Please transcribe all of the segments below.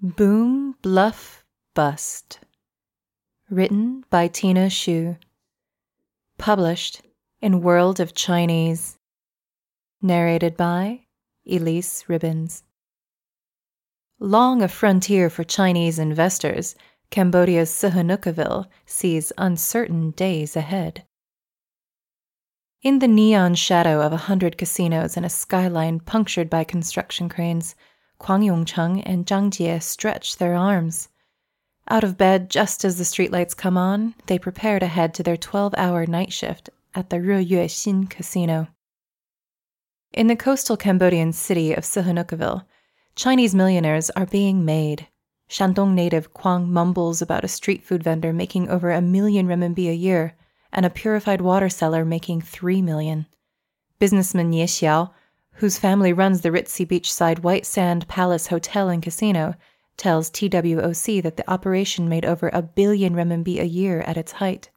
Boom, Bluff, Bust. Written by Tina Xu. Published in World of Chinese. Narrated by Elyse Ribbons. Long a frontier for Chinese investors, Cambodia's Sihanoukville sees uncertain days ahead. In the neon shadow of 100 casinos and a skyline punctured by construction cranes, Kuang Yongcheng and Zhang Jie stretch their arms. Out of bed just as the streetlights come on, they prepare to head to their 12-hour night shift at the Rue Yue Xin Casino. In the coastal Cambodian city of Sihanoukville, Chinese millionaires are being made. Shandong native Kuang mumbles about a street food vendor making over 1 million renminbi a year and a purified water seller making 3 million. Businessman Ye Xiao, whose family runs the ritzy beachside White Sand Palace Hotel and Casino, tells TWOC that the operation made over 1 billion renminbi a year at its height.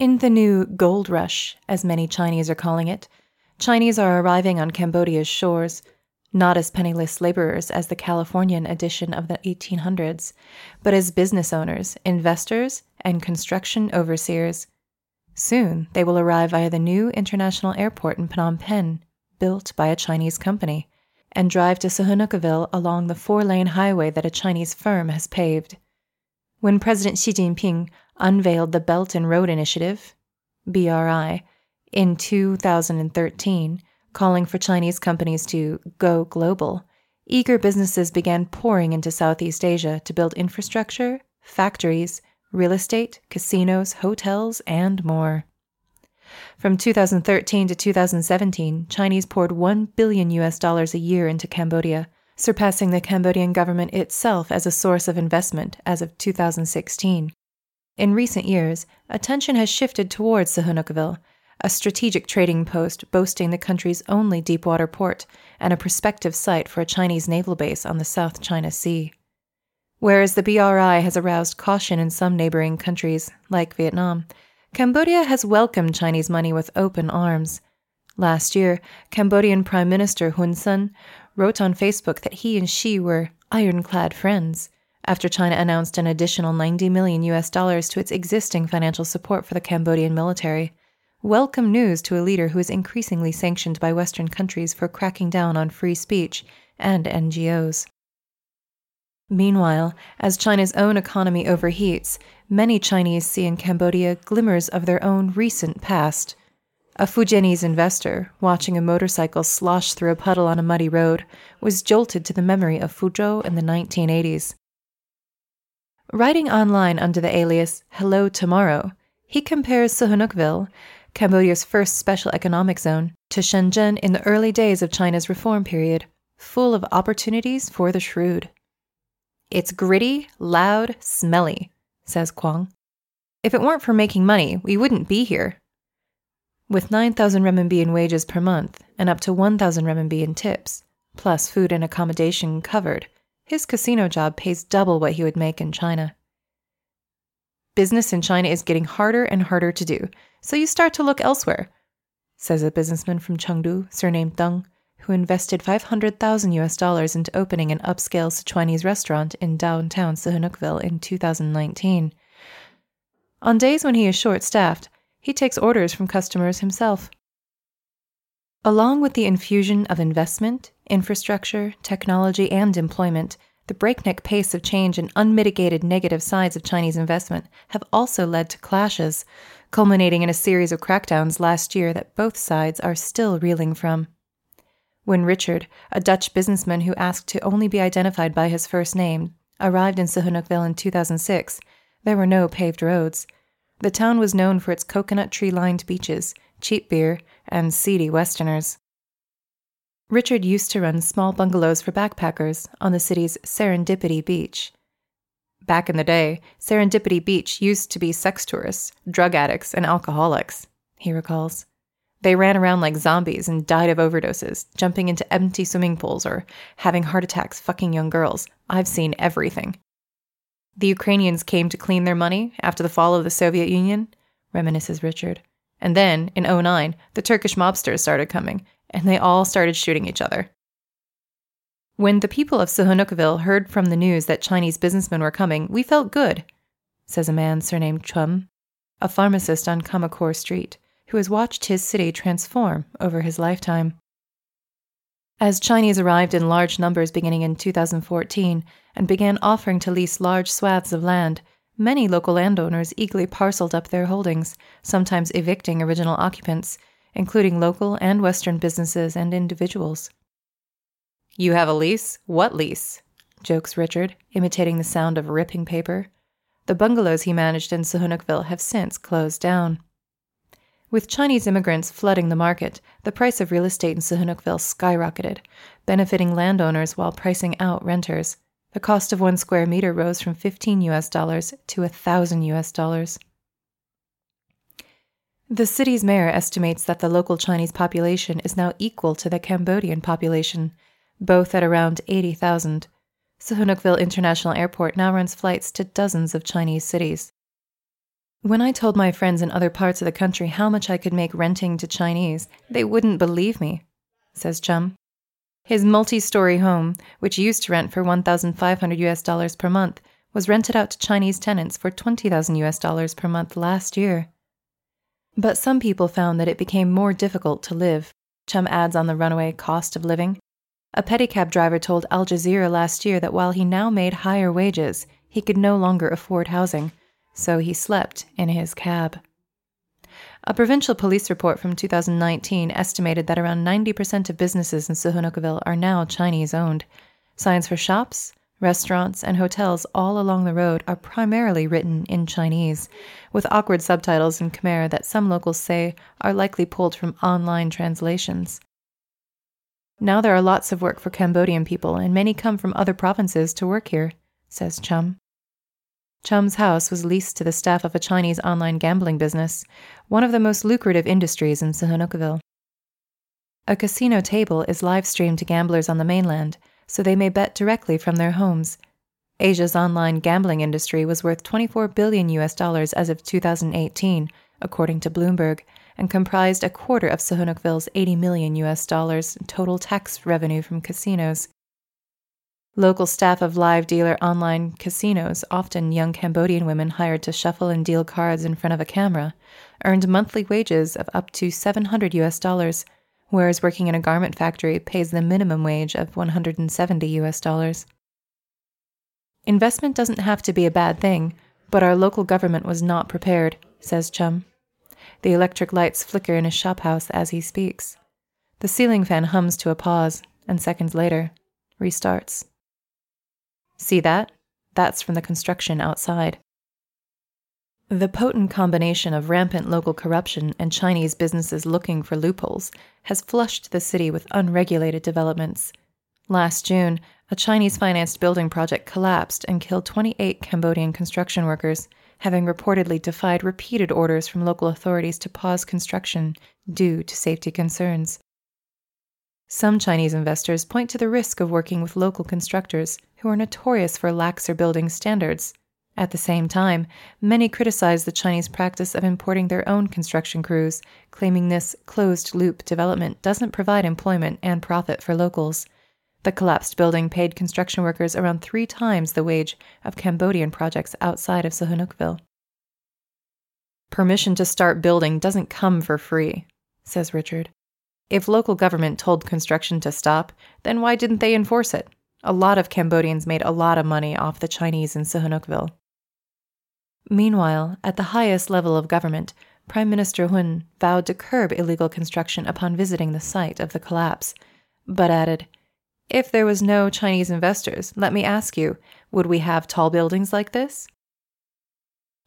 In the new gold rush, as many Chinese are calling it, Chinese are arriving on Cambodia's shores, not as penniless laborers as the Californian edition of the 1800s, but as business owners, investors, and construction overseers. Soon, they will arrive via the new international airport in Phnom Penh, built by a Chinese company, and drive to Sihanoukville along the 4-lane highway that a Chinese firm has paved. When President Xi Jinping unveiled the Belt and Road Initiative, BRI, in 2013, calling for Chinese companies to go global, eager businesses began pouring into Southeast Asia to build infrastructure, factories, real estate, casinos, hotels, and more. From 2013 to 2017, Chinese poured $1 billion a year into Cambodia, surpassing the Cambodian government itself as a source of investment as of 2016. In recent years, attention has shifted towards Sihanoukville, a strategic trading post boasting the country's only deepwater port and a prospective site for a Chinese naval base on the South China Sea. Whereas the BRI has aroused caution in some neighboring countries, like Vietnam, Cambodia has welcomed Chinese money with open arms. Last year, Cambodian Prime Minister Hun Sen wrote on Facebook that he and Xi were ironclad friends, after China announced an additional $90 million to its existing financial support for the Cambodian military. Welcome news to a leader who is increasingly sanctioned by Western countries for cracking down on free speech and NGOs. Meanwhile, as China's own economy overheats, many Chinese see in Cambodia glimmers of their own recent past. A Fujianese investor, watching a motorcycle slosh through a puddle on a muddy road, was jolted to the memory of Fuzhou in the 1980s. Writing online under the alias Hello Tomorrow, he compares Sihanoukville, Cambodia's first special economic zone, to Shenzhen in the early days of China's reform period, full of opportunities for the shrewd. "It's gritty, loud, smelly," says Kuang. "If it weren't for making money, we wouldn't be here." With 9,000 renminbi in wages per month and up to 1,000 renminbi in tips, plus food and accommodation covered, his casino job pays double what he would make in China. "Business in China is getting harder and harder to do, so you start to look elsewhere," says a businessman from Chengdu, surnamed Deng, who invested $500,000 into opening an upscale Sichuanese restaurant in downtown Sihanoukville in 2019. On days when he is short-staffed, he takes orders from customers himself. Along with the infusion of investment, infrastructure, technology, and employment, the breakneck pace of change and unmitigated negative sides of Chinese investment have also led to clashes, culminating in a series of crackdowns last year that both sides are still reeling from. When Richard, a Dutch businessman who asked to only be identified by his first name, arrived in Sihanoukville in 2006, there were no paved roads. The town was known for its coconut tree-lined beaches, cheap beer, and seedy Westerners. Richard used to run small bungalows for backpackers on the city's Serendipity Beach. Back in the day, Serendipity Beach used to be sex tourists, drug addicts, and alcoholics, he recalls. They ran around like zombies and died of overdoses, jumping into empty swimming pools or having heart attacks fucking young girls. I've seen everything. The Ukrainians came to clean their money after the fall of the Soviet Union, reminisces Richard. And then, in 2009, the Turkish mobsters started coming, and they all started shooting each other. When the people of Sihanoukville heard from the news that Chinese businessmen were coming, we felt good, says a man surnamed Chum, a pharmacist on Kamakor Street, who has watched his city transform over his lifetime. As Chinese arrived in large numbers beginning in 2014 and began offering to lease large swaths of land, many local landowners eagerly parceled up their holdings, sometimes evicting original occupants, including local and Western businesses and individuals. You have a lease? What lease? Jokes Richard, imitating the sound of ripping paper. The bungalows he managed in Sihanoukville have since closed down. With Chinese immigrants flooding the market, the price of real estate in Sihanoukville skyrocketed, benefiting landowners while pricing out renters. The cost of 1 square meter rose from $15 to $1,000. The city's mayor estimates that the local Chinese population is now equal to the Cambodian population, both at around 80,000. Sihanoukville International Airport now runs flights to dozens of Chinese cities. When I told my friends in other parts of the country how much I could make renting to Chinese, they wouldn't believe me, says Chum. His multi-story home, which used to rent for $1,500 per month, was rented out to Chinese tenants for $20,000 per month last year. But some people found that it became more difficult to live, Chum adds on the runaway cost of living. A pedicab driver told Al Jazeera last year that while he now made higher wages, he could no longer afford housing. So he slept in his cab. A provincial police report from 2019 estimated that around 90% of businesses in Sihanoukville are now Chinese-owned. Signs for shops, restaurants, and hotels all along the road are primarily written in Chinese, with awkward subtitles in Khmer that some locals say are likely pulled from online translations. Now there are lots of work for Cambodian people, and many come from other provinces to work here, says Chum. Chum's house was leased to the staff of a Chinese online gambling business, one of the most lucrative industries in Sihanoukville. A casino table is live-streamed to gamblers on the mainland, so they may bet directly from their homes. Asia's online gambling industry was worth $24 billion as of 2018, according to Bloomberg, and comprised a quarter of Sihanoukville's $80 million total tax revenue from casinos. Local staff of live dealer online casinos, often young Cambodian women hired to shuffle and deal cards in front of a camera, earned monthly wages of up to $700, whereas working in a garment factory pays the minimum wage of $170. Investment doesn't have to be a bad thing, but our local government was not prepared, says Chum. The electric lights flicker in his shop house as he speaks. The ceiling fan hums to a pause, and seconds later, restarts. See that? That's from the construction outside. The potent combination of rampant local corruption and Chinese businesses looking for loopholes has flushed the city with unregulated developments. Last June, a Chinese-financed building project collapsed and killed 28 Cambodian construction workers, having reportedly defied repeated orders from local authorities to pause construction due to safety concerns. Some Chinese investors point to the risk of working with local constructors who are notorious for laxer building standards. At the same time, many criticize the Chinese practice of importing their own construction crews, claiming this closed-loop development doesn't provide employment and profit for locals. The collapsed building paid construction workers around 3 times the wage of Cambodian projects outside of Sihanoukville. Permission to start building doesn't come for free, says Richard. If local government told construction to stop, then why didn't they enforce it? A lot of Cambodians made a lot of money off the Chinese in Sihanoukville. Meanwhile, at the highest level of government, Prime Minister Hun vowed to curb illegal construction upon visiting the site of the collapse, but added, "If there was no Chinese investors, let me ask you, would we have tall buildings like this?"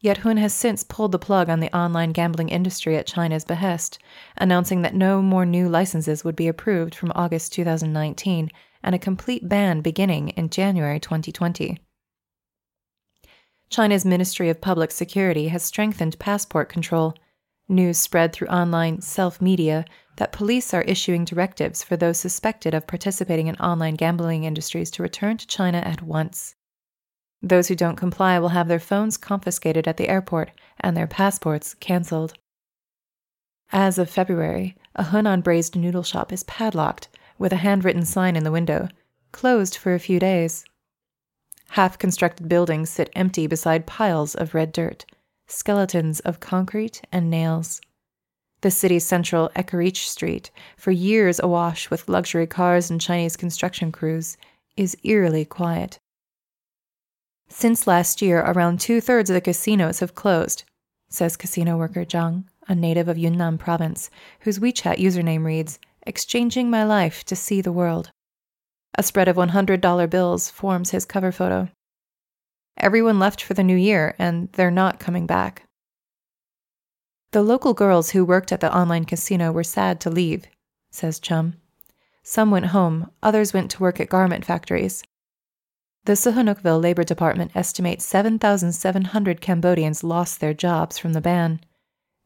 Yet Hun has since pulled the plug on the online gambling industry at China's behest, announcing that no more new licenses would be approved from August 2019 and a complete ban beginning in January 2020. China's Ministry of Public Security has strengthened passport control. News spread through online self-media that police are issuing directives for those suspected of participating in online gambling industries to return to China at once. Those who don't comply will have their phones confiscated at the airport and their passports cancelled. As of February, a Hunan braised noodle shop is padlocked, with a handwritten sign in the window, closed for a few days. Half-constructed buildings sit empty beside piles of red dirt, skeletons of concrete and nails. The city's central Eckerich Street, for years awash with luxury cars and Chinese construction crews, is eerily quiet. Since last year, around two-thirds of the casinos have closed, says casino worker Zhang, a native of Yunnan province, whose WeChat username reads, "Exchanging my life to see the world." A spread of $100 bills forms his cover photo. Everyone left for the new year, and they're not coming back. The local girls who worked at the online casino were sad to leave, says Chum. Some went home, others went to work at garment factories. The Sihanoukville Labor Department estimates 7,700 Cambodians lost their jobs from the ban.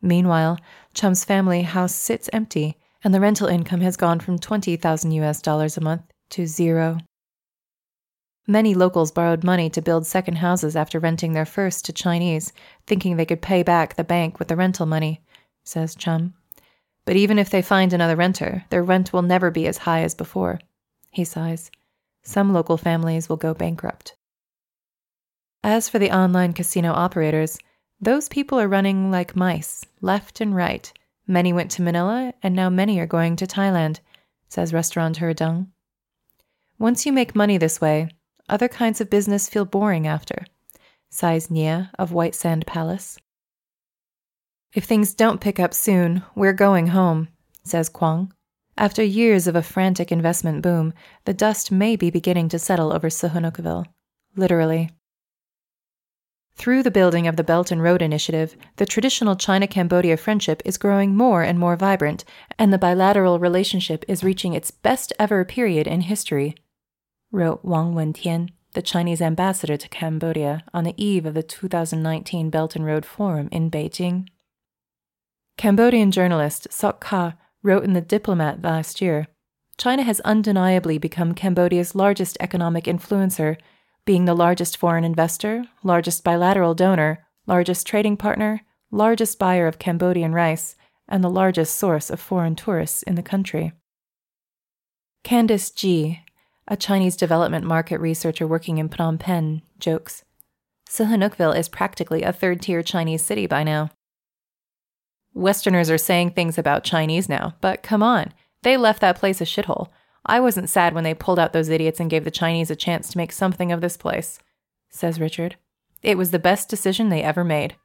Meanwhile, Chum's family house sits empty, and the rental income has gone from $20,000 a month to zero. Many locals borrowed money to build second houses after renting their first to Chinese, thinking they could pay back the bank with the rental money, says Chum. But even if they find another renter, their rent will never be as high as before, he sighs. Some local families will go bankrupt. As for the online casino operators, those people are running like mice, left and right. Many went to Manila, and now many are going to Thailand, says restaurateur Deng. Once you make money this way, other kinds of business feel boring after, sighs Nia of White Sand Palace. If things don't pick up soon, we're going home, says Kuang. After years of a frantic investment boom, the dust may be beginning to settle over Sihanoukville, literally. Through the building of the Belt and Road Initiative, the traditional China-Cambodia friendship is growing more and more vibrant, and the bilateral relationship is reaching its best ever period in history, wrote Wang Wen Tian, the Chinese ambassador to Cambodia, on the eve of the 2019 Belt and Road Forum in Beijing. Cambodian journalist Sok Kha wrote in The Diplomat last year, China has undeniably become Cambodia's largest economic influencer, being the largest foreign investor, largest bilateral donor, largest trading partner, largest buyer of Cambodian rice, and the largest source of foreign tourists in the country. Candice G., a Chinese development market researcher working in Phnom Penh, jokes, Sihanoukville is practically a third-tier Chinese city by now. Westerners are saying things about Chinese now, but come on, they left that place a shithole. I wasn't sad when they pulled out those idiots and gave the Chinese a chance to make something of this place, says Richard. It was the best decision they ever made.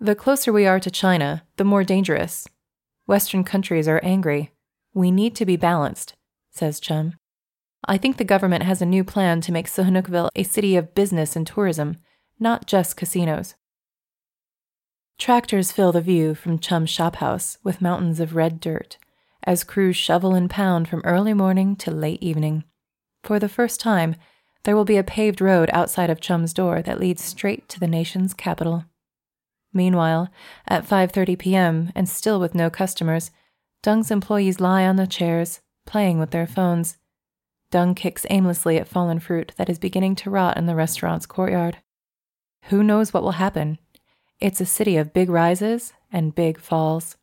The closer we are to China, the more dangerous. Western countries are angry. We need to be balanced, says Chum. I think the government has a new plan to make Sihanoukville a city of business and tourism, not just casinos. Tractors fill the view from Chum's shophouse with mountains of red dirt, as crews shovel and pound from early morning to late evening. For the first time, there will be a paved road outside of Chum's door that leads straight to the nation's capital. Meanwhile, at 5:30 p.m., and still with no customers, Deng's employees lie on the chairs, playing with their phones. Deng kicks aimlessly at fallen fruit that is beginning to rot in the restaurant's courtyard. Who knows what will happen? It's a city of big rises and big falls.